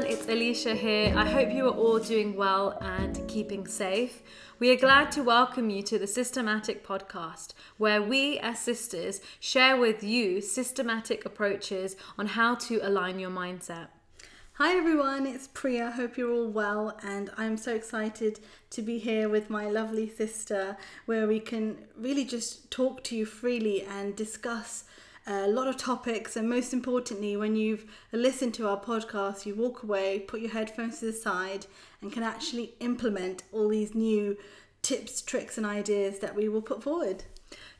everyone, it's Alicia here. I hope you are all doing well and keeping safe. We are glad to welcome you to the Systematic Podcast, where we as sisters share with you systematic approaches on how to align your mindset. Hi everyone, it's Priya. Hope you're all well, and I'm so excited to be here with my lovely sister, where we can really just talk to you freely and discuss a lot of topics. And most importantly, when you've listened to our podcast, you walk away, put your headphones to the side, and can actually implement all these new tips, tricks and ideas that we will put forward.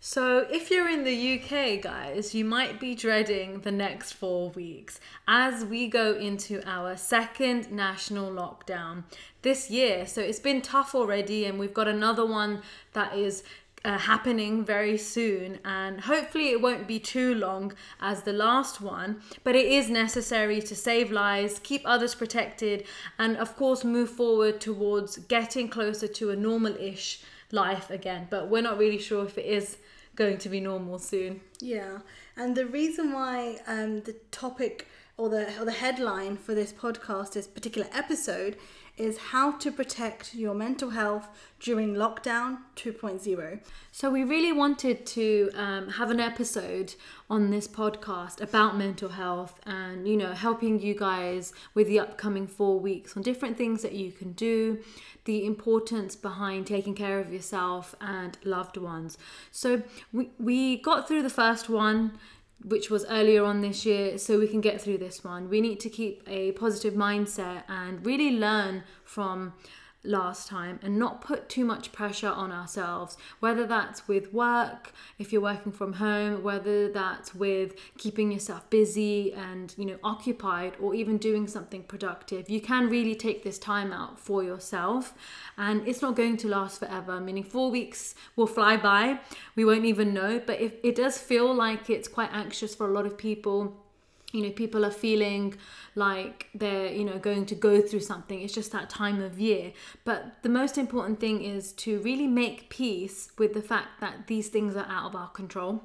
So if you're in the UK, guys, you might be dreading the next 4 weeks as we go into our second national lockdown this year. So it's been tough already, and we've got another one that is happening very soon, and hopefully it won't be too long as the last one, but it is necessary to save lives, keep others protected, and of course move forward towards getting closer to a normal-ish life again. But we're not really sure if it is going to be normal soon. Yeah, and the reason why the topic or the headline for this podcast, this particular episode, is how to protect your mental health during lockdown 2.0. So we really wanted to have an episode on this podcast about mental health and, you know, helping you guys with the upcoming 4 weeks on different things that you can do, the importance behind taking care of yourself and loved ones. So we got through the first one, which was earlier on this year, so we can get through this one. We need to keep a positive mindset and really learn from last time and not put too much pressure on ourselves, whether that's with work, if you're working from home, whether that's with keeping yourself busy and, you know, occupied, or even doing something productive. You can really take this time out for yourself, and it's not going to last forever, meaning 4 weeks will fly by, we won't even know. But if it does feel like it's quite anxious for a lot of people, you know, people are feeling like they're, you know, going to go through something. It's just that time of year. But the most important thing is to really make peace with the fact that these things are out of our control.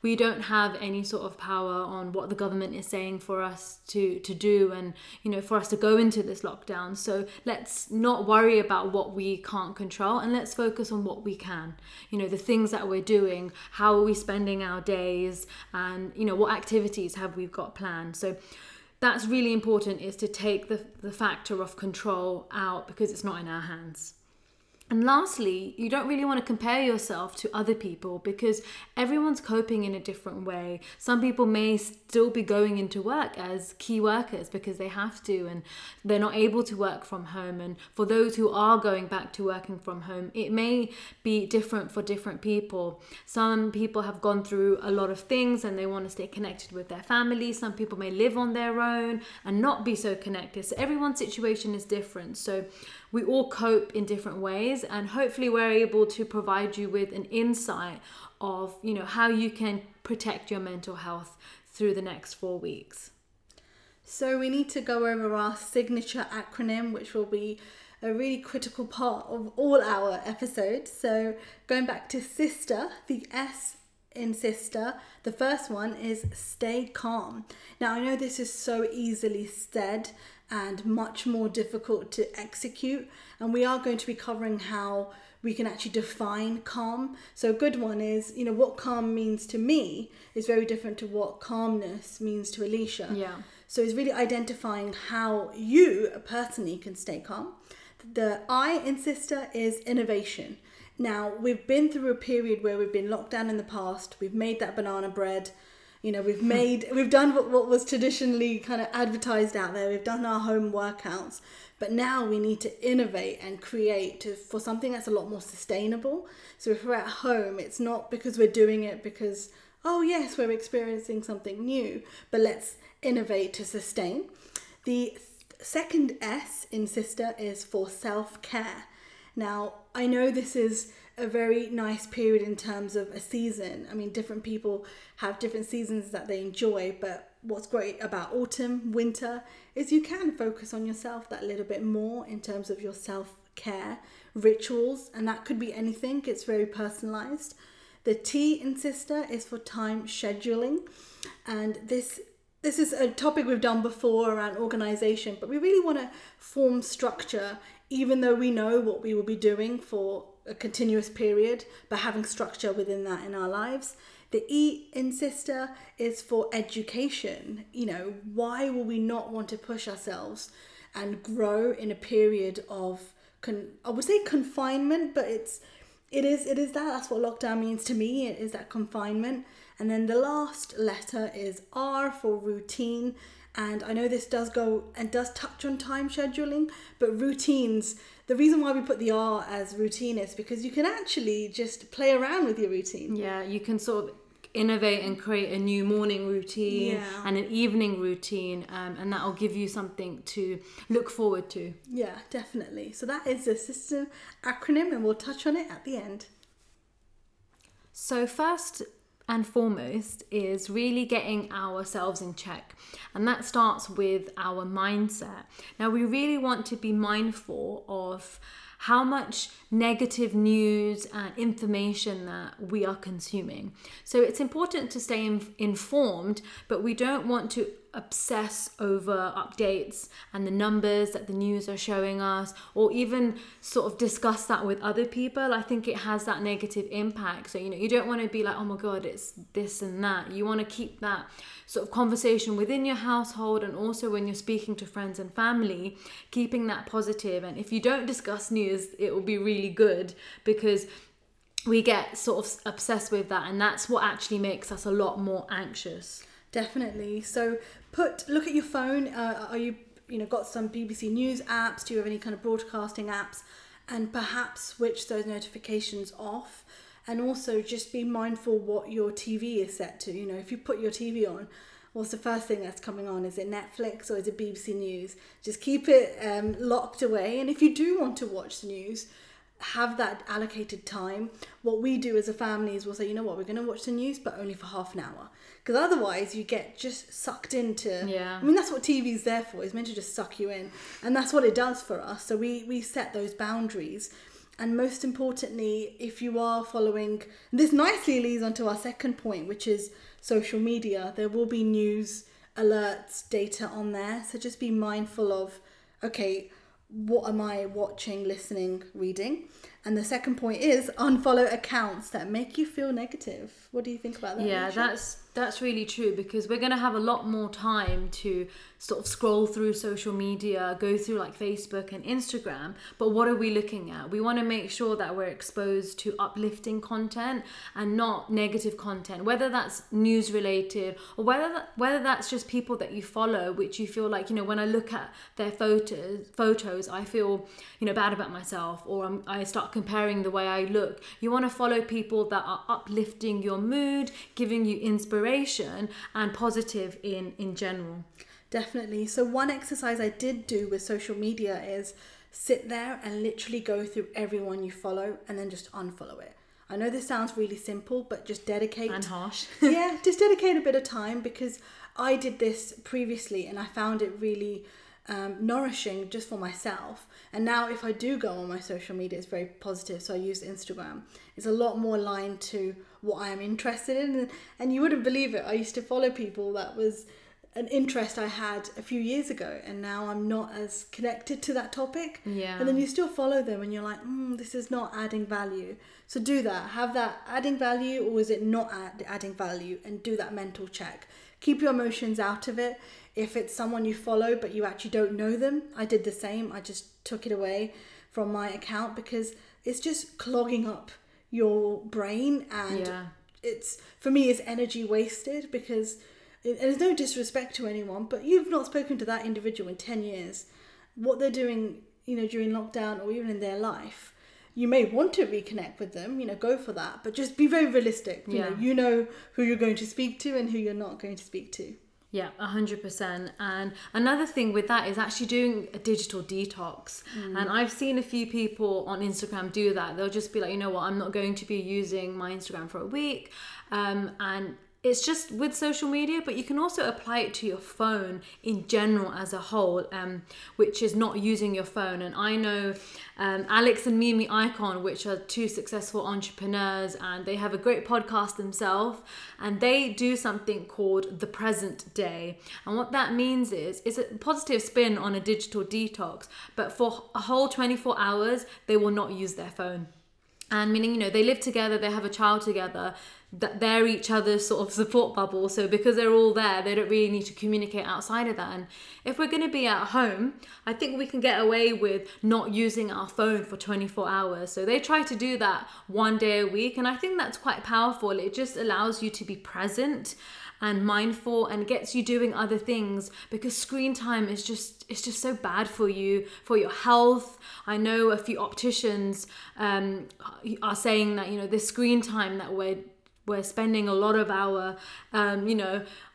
We don't have any sort of power on what the government is saying for us to do and, you know, for us to go into this lockdown. So let's not worry about what we can't control, and let's focus on what we can. You know, the things that we're doing, how are we spending our days, and, you know, what activities have we got planned. So that's really important, is to take the factor of control out, because it's not in our hands. And lastly, you don't really want to compare yourself to other people, because everyone's coping in a different way. Some people may still be going into work as key workers because they have to, and they're not able to work from home. And for those who are going back to working from home, it may be different for different people. Some people have gone through a lot of things and they want to stay connected with their family. Some people may live on their own and not be so connected. So everyone's situation is different. So we all cope in different ways, and hopefully we're able to provide you with an insight of, you know, how you can protect your mental health through the next 4 weeks. So we need to go over our signature acronym, which will be a really critical part of all our episodes. So going back to SISTER, the S in SISTER, the first one is stay calm. Now, I know this is so easily said and much more difficult to execute, and we are going to be covering how we can actually define calm. So a good one is, you know, what calm means to me is very different to what calmness means to Alicia. Yeah. So it's really identifying how you personally can stay calm. The I in SISTER is innovation. Now, we've been through a period where we've been locked down in the past. We've made that banana bread. You know, we've done what was traditionally kind of advertised out there. We've done our home workouts, but now we need to innovate and create for something that's a lot more sustainable. So if we're at home, it's not because we're doing it because, oh yes, we're experiencing something new, but let's innovate to sustain. The second S in SISTER is for self-care. Now, I know this is a very nice period in terms of a season. I mean, different people have different seasons that they enjoy, but what's great about autumn, winter, is you can focus on yourself that little bit more in terms of your self-care rituals, and that could be anything. It's very personalized. The T in SISTER is for time scheduling, and this This is a topic we've done before around organization, but we really want to form structure, even though we know what we will be doing for a continuous period, but having structure within that in our lives. The E in Sister is for education. You know, why will we not want to push ourselves and grow in a period of, I would say confinement, but it is that. That's what lockdown means to me. It is that confinement. And then the last letter is R for routine. And I know this does go and does touch on time scheduling, but routines, the reason why we put the R as routine is because you can actually just play around with your routine. Yeah, you can sort of innovate and create a new morning routine and an evening routine, and that'll give you something to look forward to. Yeah, definitely. So that is the SISTER acronym, and we'll touch on it at the end. So first and foremost is really getting ourselves in check, and that starts with our mindset. Now, we really want to be mindful of how much negative news and information that we are consuming. So it's important to stay informed, but we don't want to obsess over updates and the numbers that the news are showing us, or even sort of discuss that with other people. I think it has that negative impact. So, you know, you don't want to be like, oh my God, it's this and that. You want to keep that sort of conversation within your household, and also when you're speaking to friends and family, keeping that positive. And if you don't discuss news, it will be really good, because we get sort of obsessed with that, and that's what actually makes us a lot more anxious. Definitely. So look at your phone. Are you got some BBC News apps? Do you have any kind of broadcasting apps? And perhaps switch those notifications off. And also just be mindful what your TV is set to. You know, if you put your TV on, what's the first thing that's coming on? Is it Netflix or is it BBC News? Just keep it locked away. And if you do want to watch the news, have that allocated time. What we do as a family is we'll say, you know what, we're going to watch the news, but only for half an hour, because otherwise you get just sucked into, I mean, that's what TV's there for. It's meant to just suck you in, and that's what it does for us. So we set those boundaries. And most importantly, if you are following, this nicely leads onto our second point, which is social media. There will be news alerts, data on there, so just be mindful of, okay, what am I watching, listening, reading? And the second point is unfollow accounts that make you feel negative. What do you think about that? Yeah, that's really true, because we're going to have a lot more time to sort of scroll through social media, go through like Facebook and Instagram. But what are we looking at? We want to make sure that we're exposed to uplifting content and not negative content, whether that's news related or whether that's just people that you follow, which you feel like, you know, when I look at their photos, I feel, you know, bad about myself, or I start comparing the way I look. You want to follow people that are uplifting your mood, giving you inspiration and positive in general. Definitely. So one exercise I did do with social media is sit there and literally go through everyone you follow and then just unfollow it. I know this sounds really simple, but just dedicate... And harsh. Just dedicate a bit of time, because I did this previously and I found it really... nourishing just for myself. And now if I do go on my social media, it's very positive. So I use Instagram. It's a lot more aligned to what I am interested in, and you wouldn't believe it, I used to follow people that was an interest I had a few years ago, and now I'm not as connected to that topic. And then you still follow them and you're like, this is not adding value. So do that. Have that adding value, or is it not adding value, and do that mental check. Keep your emotions out of it. If it's someone you follow but you actually don't know them, I did the same. I just took it away from my account, because it's just clogging up your brain, and it's, for me, it's energy wasted, because there's no disrespect to anyone, but you've not spoken to that individual in 10 years. What they're doing, you know, during lockdown or even in their life, you may want to reconnect with them, you know, go for that, but just be very realistic. You know who you're going to speak to and who you're not going to speak to. Yeah, 100%. And another thing with that is actually doing a digital detox. And I've seen a few people on Instagram do that. They'll just be like, you know what, I'm not going to be using my Instagram for a week. And It's just with social media, but you can also apply it to your phone in general as a whole, which is not using your phone. And I know Alex and Mimi Icon, which are two successful entrepreneurs, and they have a great podcast themselves, and they do something called The Present Day. And what that means is it's a positive spin on a digital detox, but for a whole 24 hours, they will not use their phone. And meaning, you know, they live together, they have a child together, that they're each other's sort of support bubble. So because they're all there, they don't really need to communicate outside of that. And if we're going to be at home, I think we can get away with not using our phone for 24 hours. So they try to do that one day a week. And I think that's quite powerful. It just allows you to be present and mindful and gets you doing other things, because screen time is just, it's just so bad for you, for your health. I know a few opticians are saying that, you know, this screen time that we're spending a lot of our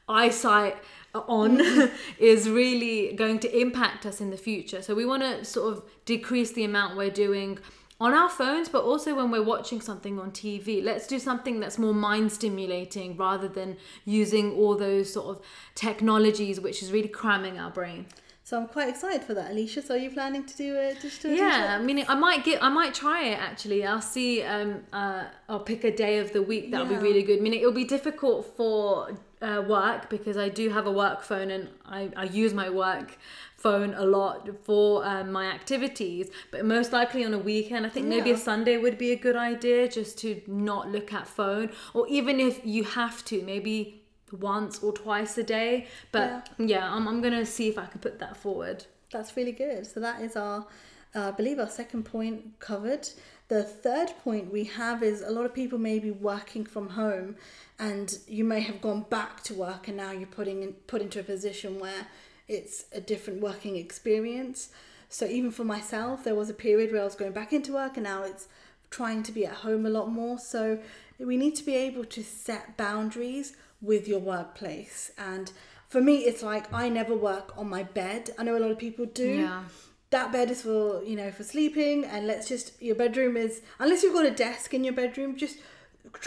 eyesight on is really going to impact us in the future. So we want to sort of decrease the amount we're doing on our phones, but also when we're watching something on TV. Let's do something that's more mind stimulating rather than using all those sort of technologies, which is really cramming our brain. So I'm quite excited for that, Alicia. So are you planning to do a digital detox? Yeah, I might try it actually. I'll see, I'll pick a day of the week. That'll be really good. I mean, it'll be difficult for work, because I do have a work phone, and I use my work phone a lot for my activities, but most likely on a weekend. I think maybe a Sunday would be a good idea, just to not look at phone, or even if you have to, maybe once or twice a day. But I'm gonna see if I can put that forward. That's really good. So that is our I believe our second point covered. The third point we have is a lot of people may be working from home, and you may have gone back to work, and now you're put into a position where it's a different working experience. So even for myself, there was a period where I was going back into work, and now it's trying to be at home a lot more. So we need to be able to set boundaries with your workplace. And for me, it's like I never work on my bed. I know a lot of people do. Yeah. That bed is for, you know, for sleeping, and your bedroom is, unless you've got a desk in your bedroom, just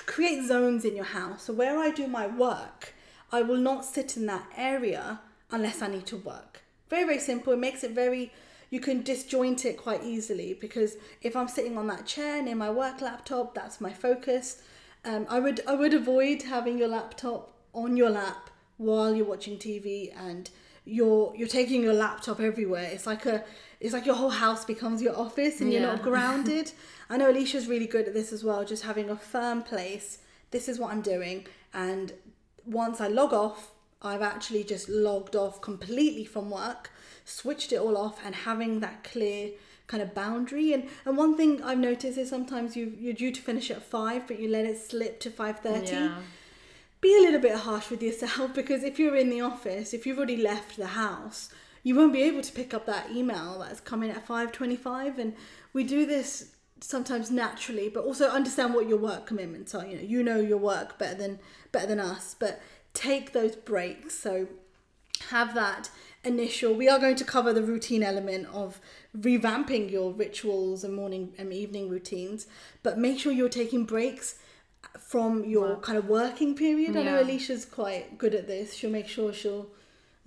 create zones in your house. So where I do my work, I will not sit in that area unless I need to work. Very, very simple. It makes it very, you can disjoint it quite easily, because if I'm sitting on that chair near my work laptop, that's my focus. I would avoid having your laptop on your lap while you're watching TV, and you're taking your laptop everywhere. It's like your whole house becomes your office, and you're not grounded. I know Alicia's really good at this as well, just having a firm place. This is what I'm doing, and once I log off, I've actually just logged off completely from work, switched it all off, and having that clear kind of boundary. And one thing I've noticed is sometimes you're due to finish at 5, but you let it slip to 5:30. Yeah. Be a little bit harsh with yourself, because if you're in the office, if you've already left the house, you won't be able to pick up that email that's coming at 5:25. And we do this sometimes naturally, but also understand what your work commitments are. You know your work better than us, but take those breaks. So have that initial, we are going to cover the routine element of revamping your rituals and morning and evening routines, but make sure you're taking breaks from your kind of working period. I know Alicia's quite good at this. She'll make sure she'll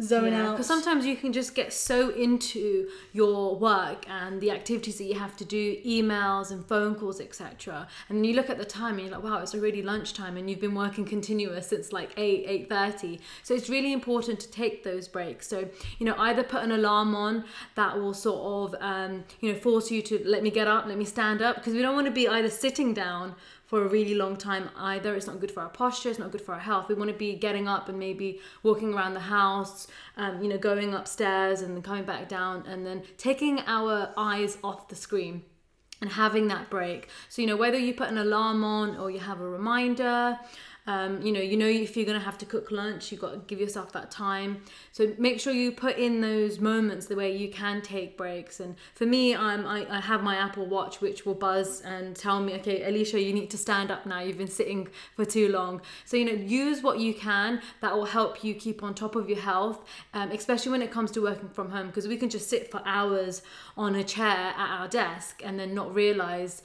zone out, because sometimes you can just get so into your work and the activities that you have to do, emails and phone calls, etc., and you look at the time and you're like, wow, it's already lunchtime, and you've been working continuous since like 8:30. So it's really important to take those breaks. So either put an alarm on that will sort of force you to let me stand up, because we don't want to be either sitting down for a really long time either. It's not good for our posture, it's not good for our health. We want to be getting up and maybe walking around the house, going upstairs and then coming back down, and then taking our eyes off the screen and having that break. So, whether you put an alarm on or you have a reminder, if you're going to have to cook lunch, you've got to give yourself that time. So make sure you put in those moments the way you can take breaks. And for me, I have my Apple Watch, which will buzz and tell me, okay, Alicia, you need to stand up now. You've been sitting for too long. So, use what you can. That will help you keep on top of your health, especially when it comes to working from home, because we can just sit for hours on a chair at our desk and then not realize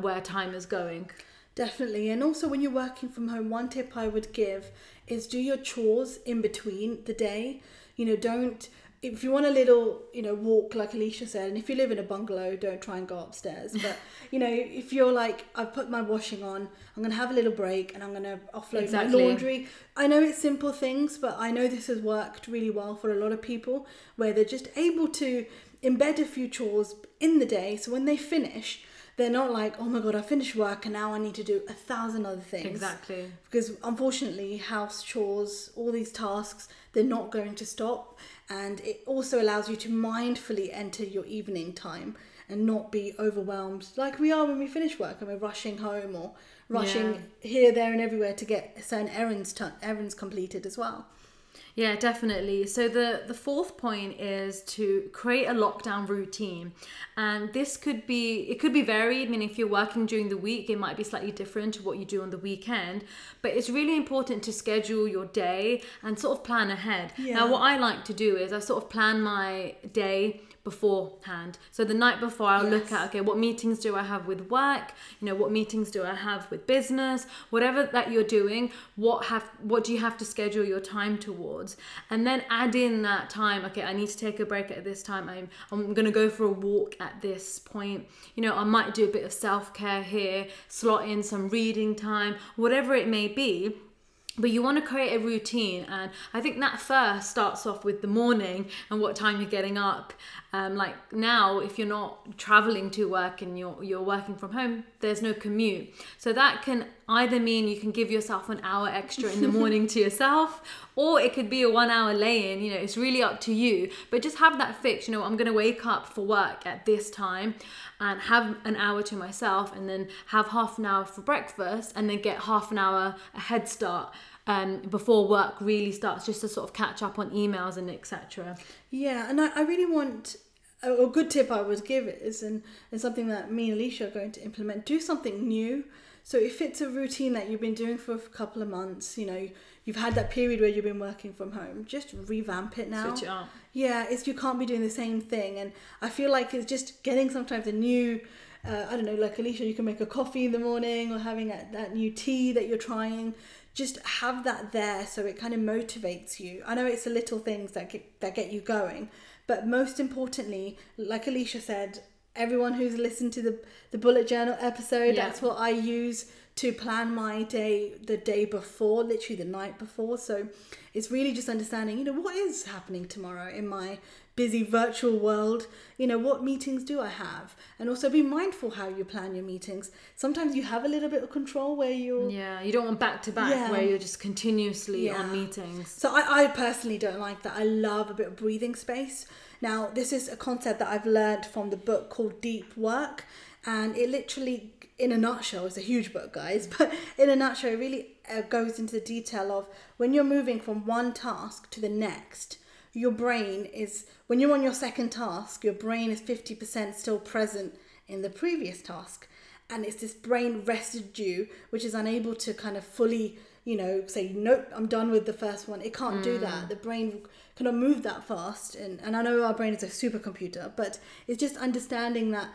where time is going. Definitely. And also when you're working from home, one tip I would give is do your chores in between the day. You know, don't, if you want a little, you know, walk, like Alicia said, and if you live in a bungalow, don't try and go upstairs. But, you know, if you're like, I've put my washing on, I'm going to have a little break and I'm going to offload my laundry. I know it's simple things, but I know this has worked really well for a lot of people where they're just able to embed a few chores in the day. So when they finish, they're not like, oh my God, I finished work and now I need to do 1,000 other things. Exactly. Because unfortunately, house chores, all these tasks, they're not going to stop. And it also allows you to mindfully enter your evening time and not be overwhelmed like we are when we finish work and we're rushing home or rushing here, there and everywhere to get certain errands completed as well. Yeah, definitely. So the fourth point is to create a lockdown routine. And this could be, it could be varied. I mean, if you're working during the week, it might be slightly different to what you do on the weekend. But it's really important to schedule your day and sort of plan ahead. Yeah. Now, what I like to do is I sort of plan my day beforehand. So the night before I'll look at, okay, what meetings do I have with work? You know, what meetings do I have with business? Whatever that you're doing, what do you have to schedule your time towards? And then add in that time, okay, I need to take a break at this time. I'm going to go for a walk at this point. You know, I might do a bit of self-care here, slot in some reading time, whatever it may be. But you want to create a routine, and I think that first starts off with the morning and what time you're getting up. Like now, if you're not traveling to work and you're working from home, there's no commute. So that can either mean you can give yourself an hour extra in the morning to yourself, or it could be a 1 hour lay-in. You know, it's really up to you. But just have that fixed. You know, I'm going to wake up for work at this time and have an hour to myself, and then have half an hour for breakfast, and then get half an hour a head start before work really starts, just to sort of catch up on emails and etc. Yeah, and I really want... A good tip I would give is, and something that me and Alicia are going to implement, do something new. So if it's a routine that you've been doing for a couple of months, you know, you've had that period where you've been working from home, just revamp it now. Switch it up. Yeah, you can't be doing the same thing. And I feel like it's just getting sometimes a new, I don't know, like Alicia, you can make a coffee in the morning or having that new tea that you're trying. Just have that there so it kind of motivates you. I know it's the little things that get you going. But most importantly, like Alicia said, everyone who's listened to the Bullet Journal episode, that's what I use to plan my day the day before, literally the night before. So it's really just understanding, you know, what is happening tomorrow in my busy virtual world? You know, what meetings do I have? And also be mindful how you plan your meetings. Sometimes you have a little bit of control where you're... Yeah, you don't want back-to-back where you're just continuously on meetings. So I personally don't like that. I love a bit of breathing space. Now, this is a concept that I've learned from the book called Deep Work. And it literally, in a nutshell, it's a huge book, guys, but in a nutshell, it really goes into the detail of when you're moving from one task to the next, your brain is, when you're on your second task, your brain is 50% still present in the previous task. And it's this brain residue, which is unable to kind of fully, you know, say, nope, I'm done with the first one. It can't do that. The brain cannot move that fast. And I know our brain is a supercomputer, but it's just understanding that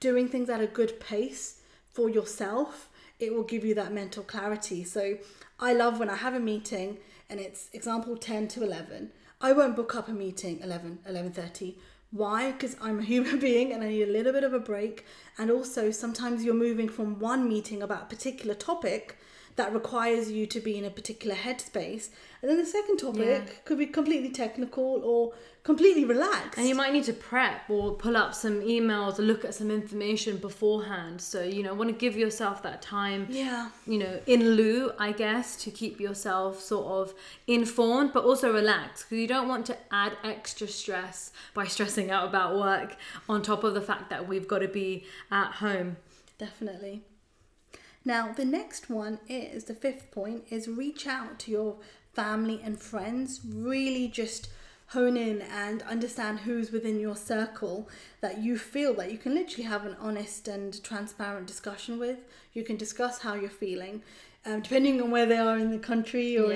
doing things at a good pace for yourself, it will give you that mental clarity. So I love when I have a meeting and it's example 10 to 11. I won't book up a meeting 11, 11:30. Why? Because I'm a human being and I need a little bit of a break. And also sometimes you're moving from one meeting about a particular topic that requires you to be in a particular headspace. And then the second topic could be completely technical or completely relaxed. And you might need to prep or pull up some emails or look at some information beforehand. So, you know, want to give yourself that time, you know, in lieu, I guess, to keep yourself sort of informed, but also relaxed. Because you don't want to add extra stress by stressing out about work on top of the fact that we've got to be at home. Definitely. Now, the next one is, the fifth point, is reach out to your family and friends. Really just hone in and understand who's within your circle that you feel that you can literally have an honest and transparent discussion with. You can discuss how you're feeling, depending on where they are in the country or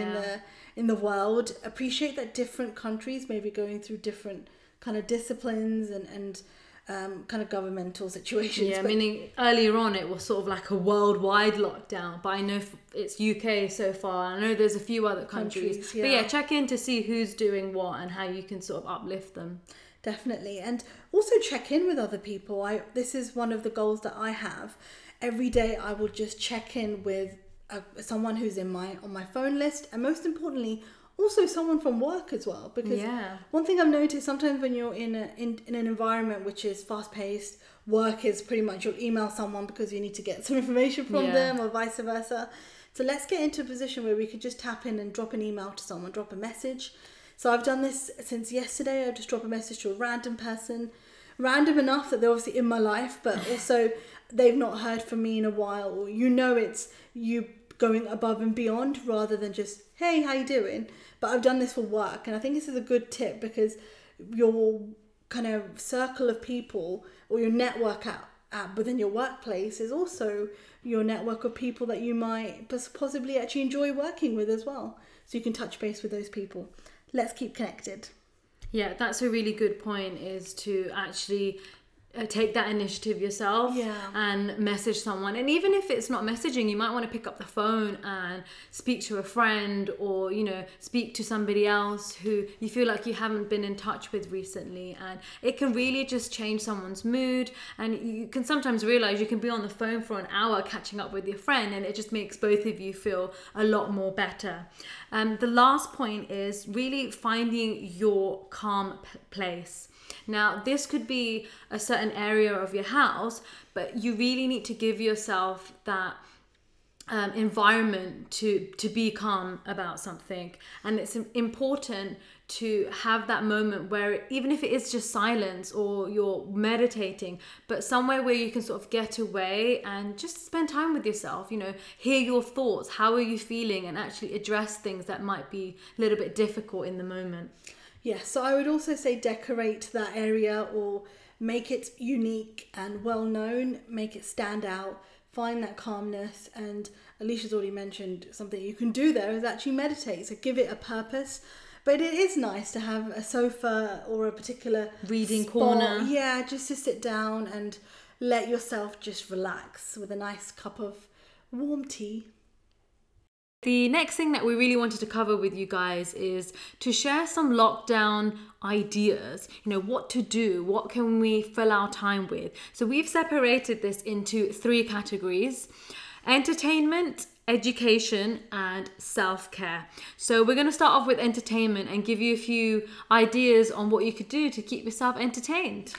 in the world. Appreciate that different countries may be going through different kind of disciplines and kind of governmental situations. Yeah, meaning earlier on it was sort of like a worldwide lockdown, but I know it's UK so far. I know there's a few other countries. Yeah. But yeah, check in to see who's doing what and how you can sort of uplift them. Definitely. And also check in with other people. This is one of the goals that I have. Every day I will just check in with someone who's on my phone list, and most importantly also someone from work as well, because one thing I've noticed sometimes when you're in an environment which is fast paced, work is pretty much you'll email someone because you need to get some information from them, or vice versa. So let's get into a position where we could just tap in and drop an email to someone, drop a message. So I've done this since yesterday. I just drop a message to a random person, random enough that they're obviously in my life, but also they've not heard from me in a while, or it's you going above and beyond rather than just, hey, how you doing? But I've done this for work, and I think this is a good tip, because your kind of circle of people or your network out within your workplace is also your network of people that you might possibly actually enjoy working with as well. So you can touch base with those people. Let's keep connected. Yeah, that's a really good point, is to actually take that initiative yourself and message someone. And even if it's not messaging, you might want to pick up the phone and speak to a friend, or speak to somebody else who you feel like you haven't been in touch with recently. And it can really just change someone's mood, and you can sometimes realize you can be on the phone for an hour catching up with your friend, and it just makes both of you feel a lot more better. The last point is really finding your calm place. Now, this could be a certain area of your house, but you really need to give yourself that environment to be calm about something. And it's important to have that moment where, even if it is just silence or you're meditating, but somewhere where you can sort of get away and just spend time with yourself, hear your thoughts, how are you feeling, and actually address things that might be a little bit difficult in the moment. Yes, so I would also say decorate that area, or make it unique and well known, make it stand out, find that calmness. And Alicia's already mentioned something you can do there is actually meditate, so give it a purpose. But it is nice to have a sofa or a particular reading spot, corner. Yeah, just to sit down and let yourself just relax with a nice cup of warm tea. The next thing that we really wanted to cover with you guys is to share some lockdown ideas, what to do, what can we fill our time with. So we've separated this into 3 categories: entertainment, education, and self-care. So we're going to start off with entertainment and give you a few ideas on what you could do to keep yourself entertained.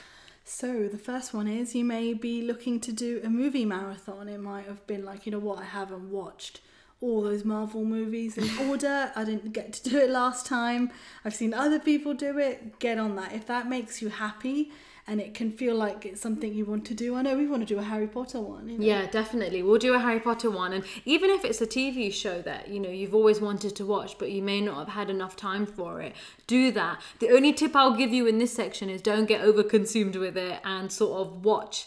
So the first one is, you may be looking to do a movie marathon. It might have been like, what, I haven't watched all those Marvel movies in order. I didn't get to do it last time. I've seen other people do it. Get on that. If that makes you happy and it can feel like it's something you want to do. I know we want to do a Harry Potter one. Yeah, definitely. We'll do a Harry Potter one. And even if it's a TV show that, you've always wanted to watch, but you may not have had enough time for it, do that. The only tip I'll give you in this section is don't get overconsumed with it and sort of watch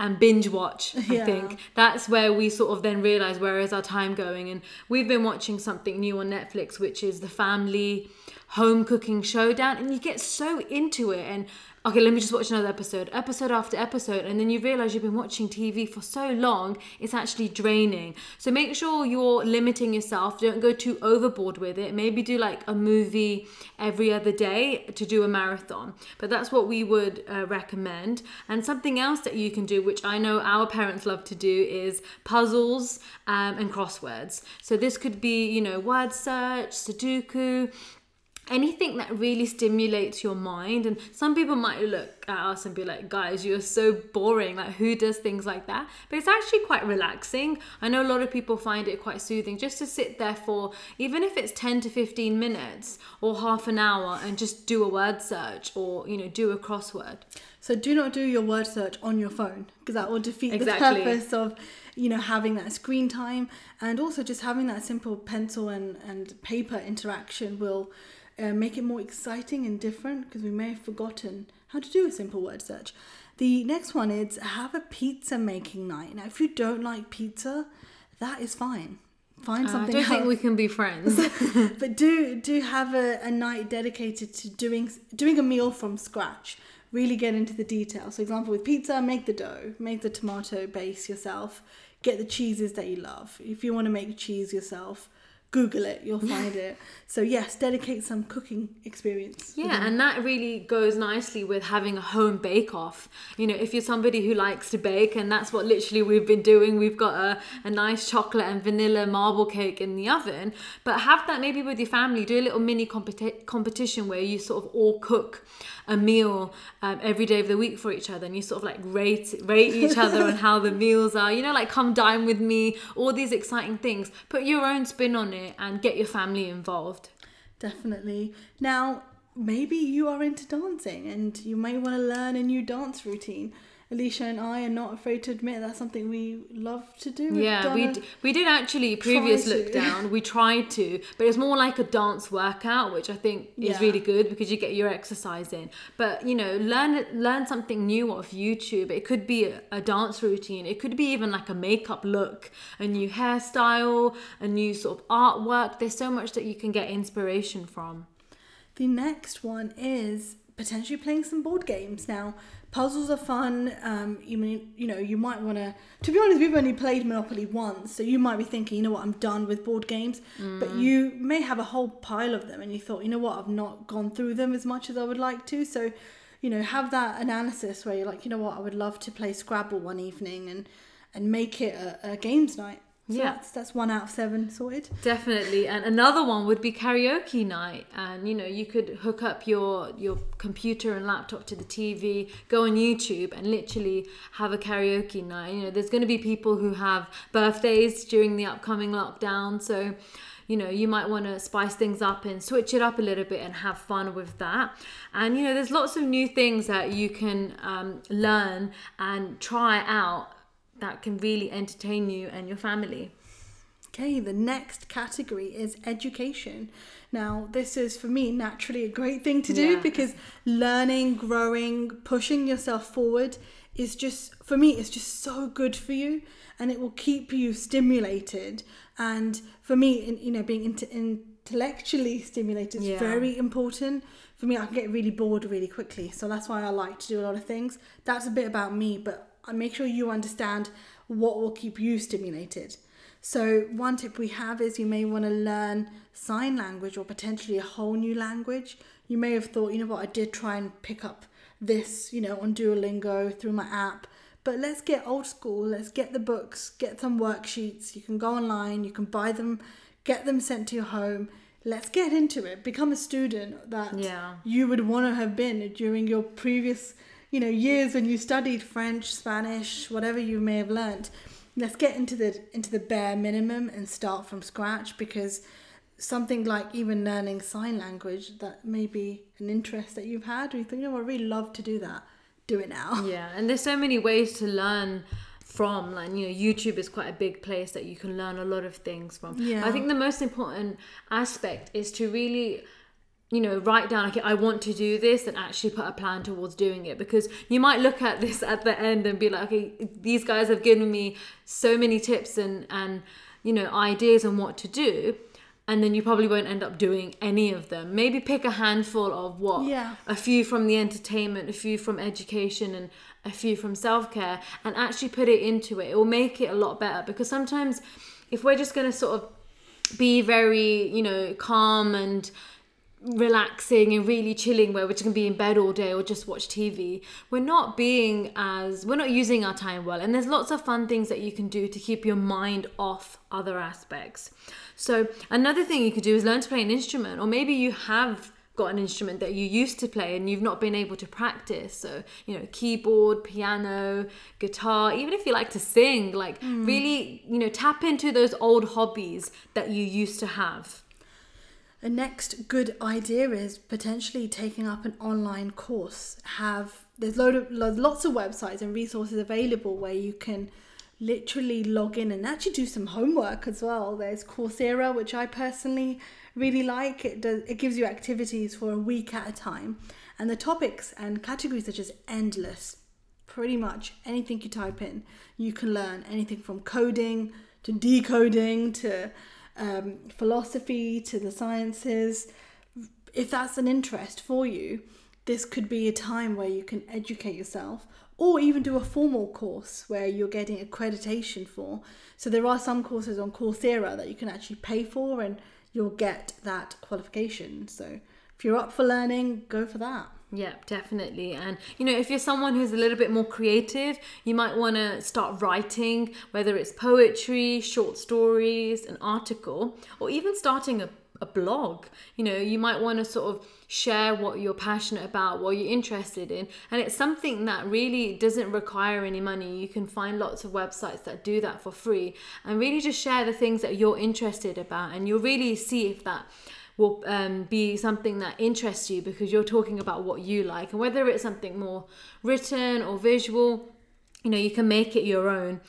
and binge watch. I think that's where we sort of then realise where is our time going. And we've been watching something new on Netflix, which is The Family Cooking Showdown, and you get so into it and, okay, let me just watch another episode after episode, and then you realise you've been watching TV for so long, it's actually draining. So make sure you're limiting yourself. Don't go too overboard with it. Maybe do like a movie every other day to do a marathon, but that's what we would recommend. And something else that you can do, which I know our parents love to do, is puzzles and crosswords. So this could be word search, Sudoku, anything that really stimulates your mind. And some people might look at us and be like, guys, you're so boring, like who does things like that? But it's actually quite relaxing. I know a lot of people find it quite soothing just to sit there for, even if it's 10 to 15 minutes or half an hour, and just do a word search or do a crossword. So do not do your word search on your phone, because that will defeat the purpose of having that screen time. And also just having that simple pencil and paper interaction will make it more exciting and different, because we may have forgotten how to do a simple word search. The next one is, have a pizza making night. Now, if you don't like pizza, that is fine. Find something else. I don't think we can be friends. But do have a night dedicated to doing a meal from scratch, really get into the details. For example, with pizza, make the dough, make the tomato base yourself, get the cheeses that you love. If you want to make cheese yourself, Google it, you'll find it. So yes, dedicate some cooking experience. Yeah, and that really goes nicely with having a home bake-off. You know, if you're somebody who likes to bake, and that's what literally we've been doing, we've got a nice chocolate and vanilla marble cake in the oven, but have that maybe with your family. Do a little mini competition where you sort of all cook a meal every day of the week for each other, and you sort of like rate each other on how the meals are. You know, like come dine with me, all these exciting things. Put your own spin on it and get your family involved. Definitely. Now, maybe you are into dancing and you may want to learn a new dance routine. Alicia and I are not afraid to admit that's something we love to do. Yeah, we did actually previous lockdown. We tried to, but it's more like a dance workout, which I think is really good because you get your exercise in. But, you know, learn something new off YouTube. It could be a dance routine. It could be even like a makeup look, a new hairstyle, a new sort of artwork. There's so much that you can get inspiration from. The next one is potentially playing some board games. Now, puzzles are fun. You might want to be honest, we've only played Monopoly once, so you might be thinking, you know what, I'm done with board games. But you may have a whole pile of them and you thought, you know what, I've not gone through them as much as I would like to. So, you know, have that analysis where you're like, you know what, I would love to play Scrabble one evening and make it a games night. So that's 1 out of 7 sorted. Definitely. And another one would be karaoke night. And, you know, you could hook up your computer and laptop to the TV, go on YouTube and literally have a karaoke night. You know, there's going to be people who have birthdays during the upcoming lockdown. So, you know, you might want to spice things up and switch it up a little bit and have fun with that. And, you know, there's lots of new things that you can learn and try out that can really entertain you and your family. Okay, the next category is education. Now, this is, for me, naturally a great thing to do because learning, growing, pushing yourself forward is just, for me, it's just so good for you, and it will keep you stimulated. And for me, you know, being intellectually stimulated is very important. For me, I can get really bored really quickly. So that's why I like to do a lot of things. That's a bit about me, but and make sure you understand what will keep you stimulated. So one tip we have is you may want to learn sign language or potentially a whole new language. You may have thought, you know what, I did try and pick up this, you know, on Duolingo through my app. But let's get old school. Let's get the books, get some worksheets. You can go online, you can buy them, get them sent to your home. Let's get into it. Become a student that you would want to have been during your previous, you know, years when you studied French, Spanish, whatever you may have learned. Let's get into the bare minimum and start from scratch, because something like even learning sign language, that may be an interest that you've had, or you think, you know, I really love to do that. Do it now. Yeah, and there's so many ways to learn from, like, you know, YouTube is quite a big place that you can learn a lot of things from. Yeah. I think the most important aspect is to really, you know, write down, okay, I want to do this, and actually put a plan towards doing it. Because you might look at this at the end and be like, okay, these guys have given me so many tips and you know, ideas on what to do. And then you probably won't end up doing any of them. Maybe pick a handful of a few from the entertainment, a few from education, and a few from self-care, and actually put it into it. It will make it a lot better, because sometimes if we're just going to sort of be very, you know, calm and relaxing and really chilling, where we're just gonna be in bed all day or just watch TV, we're not using our time well. And there's lots of fun things that you can do to keep your mind off other aspects. So another thing you could do is learn to play an instrument, or maybe you have got an instrument that you used to play and you've not been able to practice. So, you know, keyboard, piano, guitar, even if you like to sing, like really, you know, tap into those old hobbies that you used to have. A next good idea is potentially taking up an online course. There's lots of websites and resources available where you can literally log in and actually do some homework as well. There's Coursera, which I personally really like. It gives you activities for a week at a time, and the topics and categories are just endless. Pretty much anything you type in, you can learn anything from coding to decoding to philosophy to the sciences. If that's an interest for you, this could be a time where you can educate yourself or even do a formal course where you're getting accreditation for. So there are some courses on Coursera that you can actually pay for and you'll get that qualification. So if you're up for learning, go for that. Yeah, definitely. And, you know, if you're someone who's a little bit more creative, you might want to start writing, whether it's poetry, short stories, an article, or even starting a blog. You know, you might want to sort of share what you're passionate about, what you're interested in. And it's something that really doesn't require any money. You can find lots of websites that do that for free, and really just share the things that you're interested about. And you'll really see if that will be something that interests you, because you're talking about what you like. And whether it's something more written or visual, you know, you can make it your own.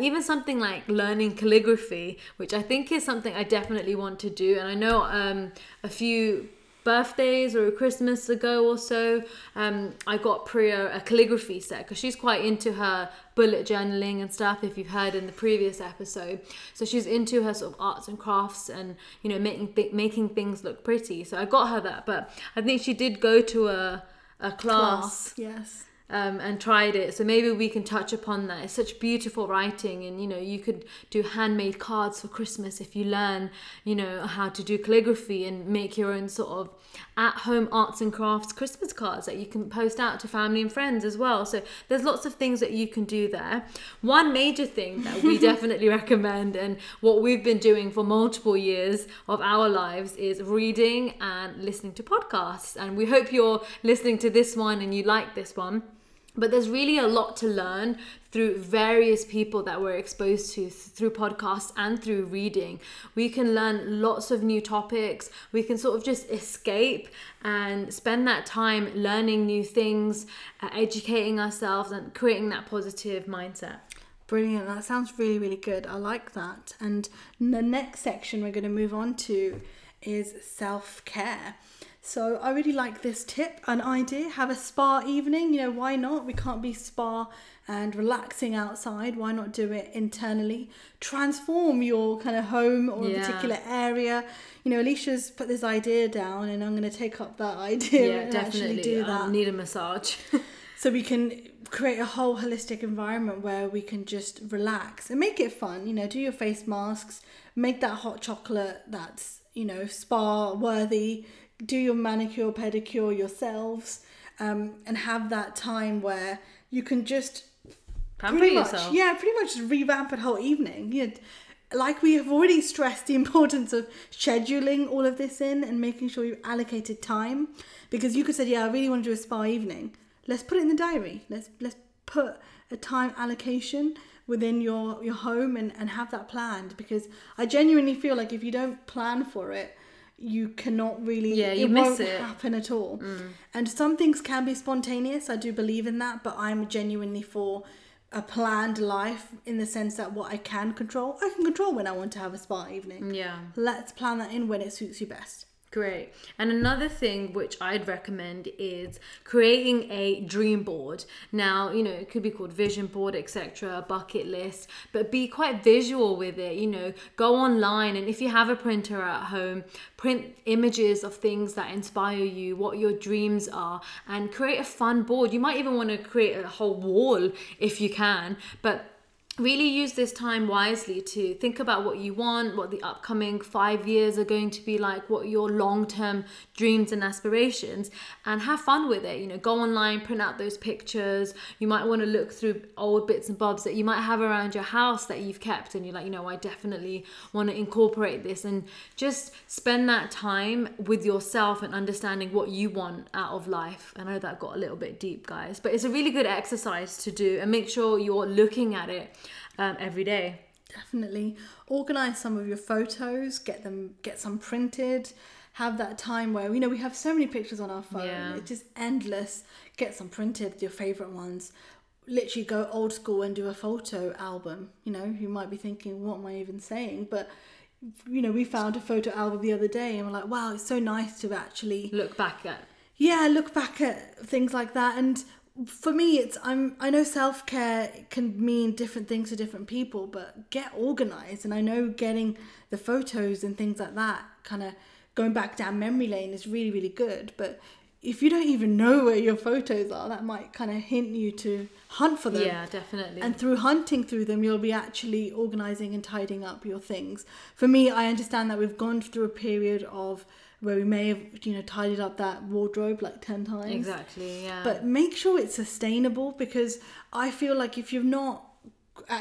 Even something like learning calligraphy, which I think is something I definitely want to do. And I know a few birthdays or Christmas ago or so, I got Priya a calligraphy set, because she's quite into her bullet journaling and stuff, if you've heard in the previous episode. So she's into her sort of arts and crafts and, you know, making things look pretty. So I got her that, but I think she did go to a class. Yes. And tried it. So maybe we can touch upon that. It's such beautiful writing, and, you know, you could do handmade cards for Christmas if you learn, you know, how to do calligraphy, and make your own sort of at-home arts and crafts Christmas cards that you can post out to family and friends as well. So there's lots of things that you can do there. One major thing that we definitely recommend, and what we've been doing for multiple years of our lives, is reading and listening to podcasts. And we hope you're listening to this one and you like this one. But there's really a lot to learn through various people that we're exposed to through podcasts and through reading. We can learn lots of new topics. We can sort of just escape and spend that time learning new things, educating ourselves, and creating that positive mindset. Brilliant. That sounds really, really good. I like that. And the next section we're going to move on to is self-care. So I really like this tip, an idea. Have a spa evening. You know, why not? We can't be spa and relaxing outside. Why not do it internally? Transform your kind of home or a particular area. You know, Alicia's put this idea down, and I'm going to take up that idea and definitely actually do that. I need a massage. So we can create a whole holistic environment where we can just relax and make it fun. You know, do your face masks, make that hot chocolate that's, you know, spa worthy. Do your manicure, pedicure yourselves, and have that time where you can just pretty much revamp a whole evening. You know, like we have already stressed the importance of scheduling all of this in and making sure you've allocated time, because you could say, yeah, I really want to do a spa evening. Let's put it in the diary. Let's put a time allocation within your home and have that planned, because I genuinely feel like if you don't plan for it, you cannot really, it won't happen at all. And some things can be spontaneous, I do believe in that, but I'm genuinely for a planned life, in the sense that what I can control when I want to have a spa evening. Let's plan that in when it suits you best. Great. And another thing which I'd recommend is creating a dream board. Now, you know, it could be called vision board, etc., bucket list, but be quite visual with it. You know, go online, and if you have a printer at home, print images of things that inspire you, what your dreams are, and create a fun board. You might even want to create a whole wall if you can, but really use this time wisely to think about what you want, what the upcoming 5 years are going to be like, what your long-term dreams and aspirations, and have fun with it. You know, go online, print out those pictures. You might want to look through old bits and bobs that you might have around your house that you've kept, and you're like, you know, I definitely want to incorporate this, and just spend that time with yourself and understanding what you want out of life. I know that got a little bit deep, guys, but it's a really good exercise to do, and make sure you're looking at it every day. Definitely organize some of your photos, get some printed, have that time where, you know, we have so many pictures on our phone. It's just endless. Get some printed, your favorite ones. Literally go old school and do a photo album. You know, you might be thinking, what am I even saying? But, you know, we found a photo album the other day, and we're like, wow, it's so nice to actually look back at things like that. And for me, I know self-care can mean different things to different people, but get organised. And I know getting the photos and things like that, kind of going back down memory lane, is really, really good. But if you don't even know where your photos are, that might kind of hint you to hunt for them. Yeah, definitely. And through hunting through them, you'll be actually organising and tidying up your things. For me, I understand that we've gone through a period of where we may have, you know, tidied up that wardrobe like 10 times. Exactly, yeah. But make sure it's sustainable, because I feel like if you're not,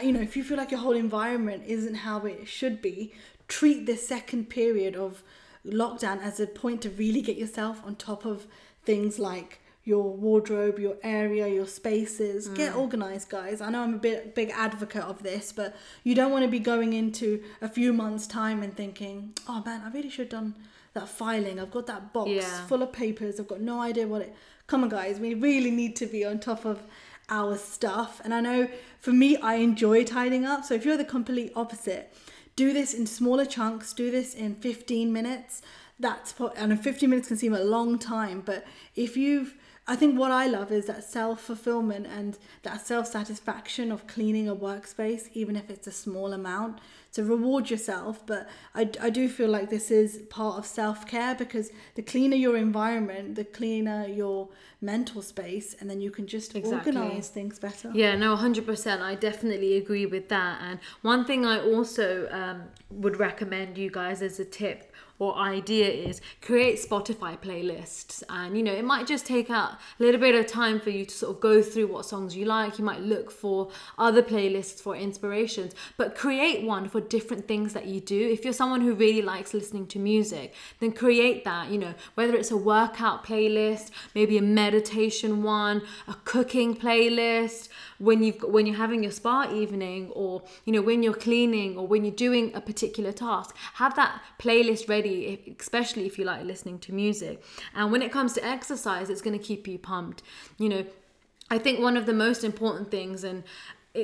you know, if you feel like your whole environment isn't how it should be, treat this second period of lockdown as a point to really get yourself on top of things like your wardrobe, your area, your spaces. Get organised, guys. I know I'm a big advocate of this, but you don't want to be going into a few months' time and thinking, oh man, I really should have done that filing. I've got that box full of papers. I've got no idea what it... Come on, guys. We really need to be on top of our stuff. And I know for me, I enjoy tidying up. So if you're the complete opposite, do this in smaller chunks. Do this in 15 minutes. I know 15 minutes can seem a long time, but I think what I love is that self-fulfillment and that self-satisfaction of cleaning a workspace, even if it's a small amount. So reward yourself. But I do feel like this is part of self-care, because the cleaner your environment, the cleaner your mental space, and then you can just organise things better. Yeah, no, 100%. I definitely agree with that. And one thing I also would recommend you guys as a tip or idea is create Spotify playlists. And, you know, it might just take out a little bit of time for you to sort of go through what songs you like. You might look for other playlists for inspirations, but create one for different things that you do. If you're someone who really likes listening to music, then create that, you know, whether it's a workout playlist, maybe a meditation one, a cooking playlist, when you're having your spa evening, or, you know, when you're cleaning, or when you're doing a particular task. Have that playlist ready, especially if you like listening to music. And when it comes to exercise, it's going to keep you pumped. You know, I think one of the most important things, and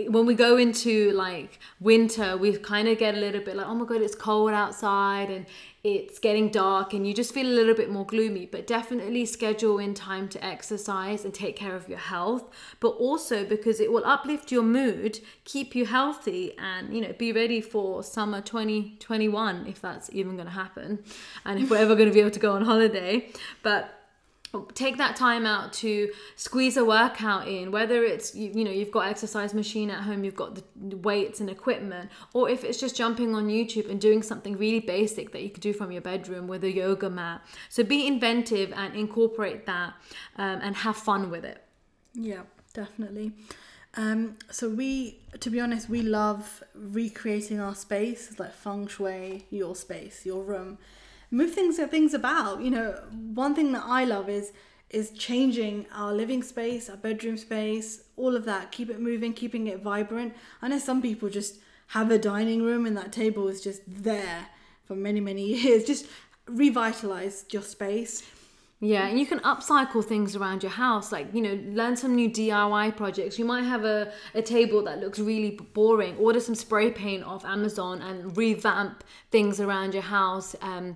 when we go into like winter, we kind of get a little bit like, oh my god, it's cold outside and it's getting dark, and you just feel a little bit more gloomy. But definitely schedule in time to exercise and take care of your health, but also because it will uplift your mood, keep you healthy, and, you know, be ready for summer 2021, if that's even going to happen, and if we're ever going to be able to go on holiday. But take that time out to squeeze a workout in, whether it's, you know, you've got exercise machine at home, you've got the weights and equipment, or if it's just jumping on YouTube and doing something really basic that you could do from your bedroom with a yoga mat. So be inventive and incorporate that and have fun with it. Yeah, definitely. So to be honest, we love recreating our space. It's like feng shui, your space, your room. Move things about. You know, one thing that I love is changing our living space, our bedroom space, all of that. Keep it moving, keeping it vibrant. I know some people just have a dining room and that table is just there for many, many years. Just revitalize your space. Yeah, and you can upcycle things around your house, like, you know, learn some new DIY projects. You might have a table that looks really boring. Order some spray paint off Amazon and revamp things around your house, and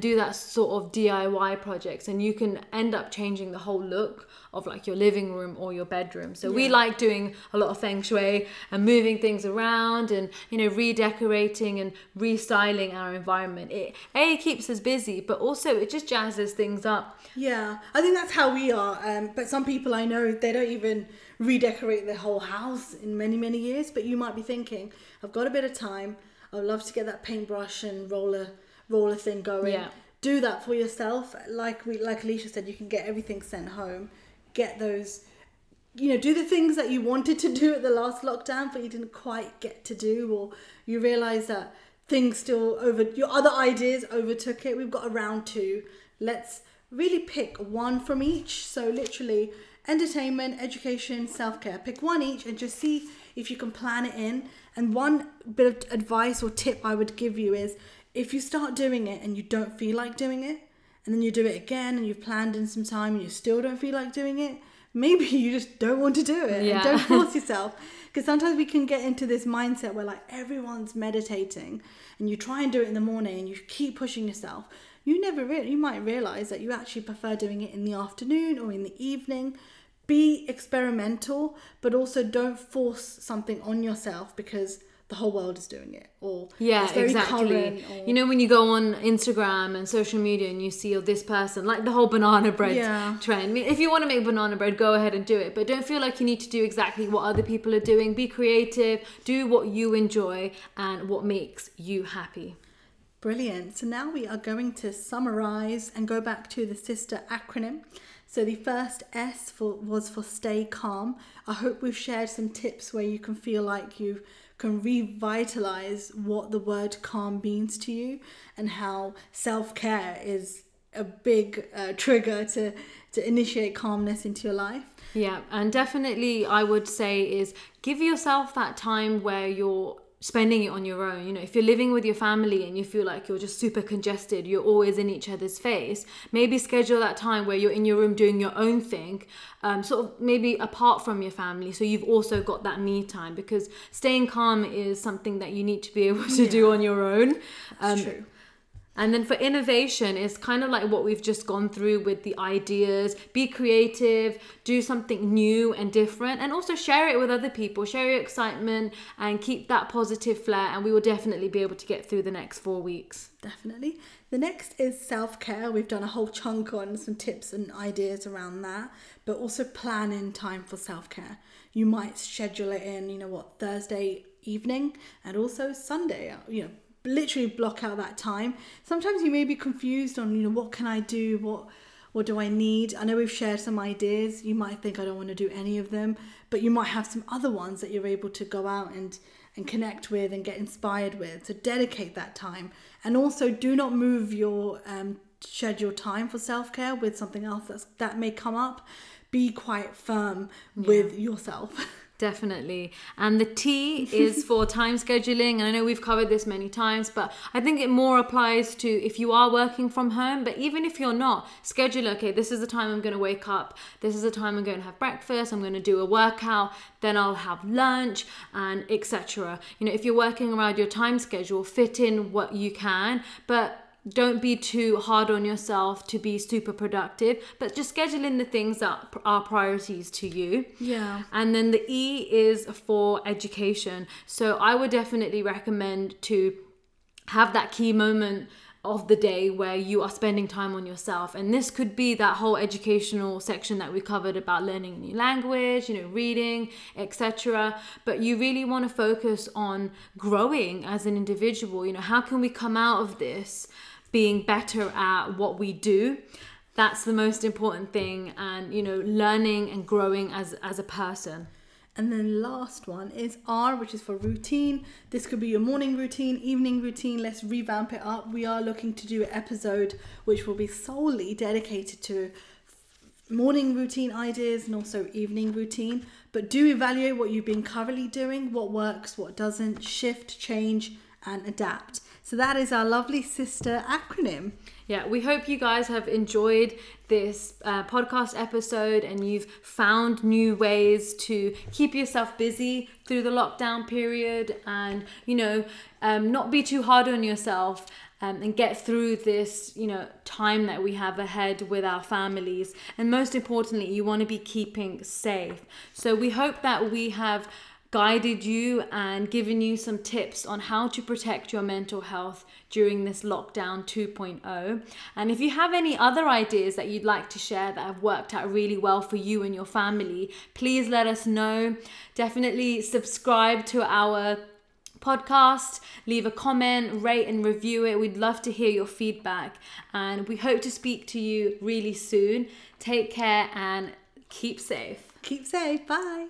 do that sort of DIY projects, and you can end up changing the whole look of like your living room or your bedroom. So we like doing a lot of feng shui and moving things around, and, you know, redecorating and restyling our environment. It keeps us busy, but also it just jazzes things up. Yeah, I think that's how we are. But some people I know, they don't even redecorate their whole house in many, many years. But you might be thinking, I've got a bit of time. I would love to get that paintbrush and roller thing going. Yeah. Do that for yourself. Like Alicia said, you can get everything sent home. Get those, you know, do the things that you wanted to do at the last lockdown, but you didn't quite get to do, or you realise that things still your other ideas overtook it. We've got a round two. Let's really pick one from each. So literally entertainment, education, self-care. Pick one each and just see if you can plan it in. And one bit of advice or tip I would give you is, if you start doing it and you don't feel like doing it, and then you do it again and you've planned in some time and you still don't feel like doing it, maybe you just don't want to do it. Yeah. And don't force yourself. Because sometimes we can get into this mindset where like everyone's meditating and you try and do it in the morning and you keep pushing yourself. You might realise that you actually prefer doing it in the afternoon or in the evening. Be experimental, but also don't force something on yourself, because the whole world is doing it, or it's very current, or... You know, when you go on Instagram and social media and you see this person, like the whole banana bread trend. I mean, if you want to make banana bread, go ahead and do it, but don't feel like you need to do exactly what other people are doing. Be creative, do what you enjoy and what makes you happy. Brilliant. So now we are going to summarize and go back to the SISTER acronym. So the first S was for stay calm. I hope we've shared some tips where you can feel like you can revitalize what the word calm means to you, and how self-care is a big trigger to initiate calmness into your life. Yeah, and definitely I would say is give yourself that time where you're spending it on your own. You know, if you're living with your family and you feel like you're just super congested, you're always in each other's face, maybe schedule that time where you're in your room doing your own thing, sort of maybe apart from your family, so you've also got that me time, because staying calm is something that you need to be able to do on your own. That's true. And then for innovation, it's kind of like what we've just gone through with the ideas. Be creative, do something new and different, and also share it with other people. Share your excitement and keep that positive flair, and we will definitely be able to get through the next 4 weeks. Definitely. The next is self-care. We've done a whole chunk on some tips and ideas around that, but also plan in time for self-care. You might schedule it in, you know what, Thursday evening and also Sunday, you know, literally block out that time. Sometimes you may be confused on, you know, what can I do, what do I need. I know we've shared some ideas. You might think I don't want to do any of them, but you might have some other ones that you're able to go out and connect with and get inspired with. So dedicate that time, and also do not move your scheduled time for self-care with something else that may come up. Be quite firm with yourself. Definitely. And the T is for time scheduling. And I know we've covered this many times, but I think it more applies to if you are working from home, but even if you're not, schedule, okay, this is the time I'm going to wake up. This is the time I'm going to have breakfast. I'm going to do a workout. Then I'll have lunch and etc. You know, if you're working around your time schedule, fit in what you can, but don't be too hard on yourself to be super productive, but just schedule in the things that are priorities to you. Yeah. And then the E is for education. So I would definitely recommend to have that key moment of the day where you are spending time on yourself, and this could be that whole educational section that we covered about learning a new language, you know, reading, etc. But you really want to focus on growing as an individual. You know, how can we come out of this being better at what we do? That's the most important thing. And you know, learning and growing as a person. And then last one is R, which is for routine. This could be your morning routine, evening routine. Let's revamp it up. We are looking to do an episode which will be solely dedicated to morning routine ideas and also evening routine. But do evaluate what you've been currently doing, what works, what doesn't, shift, change, and adapt. So that is our lovely SISTER acronym. Yeah, we hope you guys have enjoyed this podcast episode, and you've found new ways to keep yourself busy through the lockdown period, and, you know, not be too hard on yourself, and get through this, you know, time that we have ahead with our families. And most importantly, you want to be keeping safe. So we hope that we have guided you and given you some tips on how to protect your mental health during this lockdown 2.0. And if you have any other ideas that you'd like to share that have worked out really well for you and your family, please let us know. Definitely subscribe to our podcast, leave a comment, rate and review it. We'd love to hear your feedback, and we hope to speak to you really soon. Take care and keep safe. Keep safe. Bye.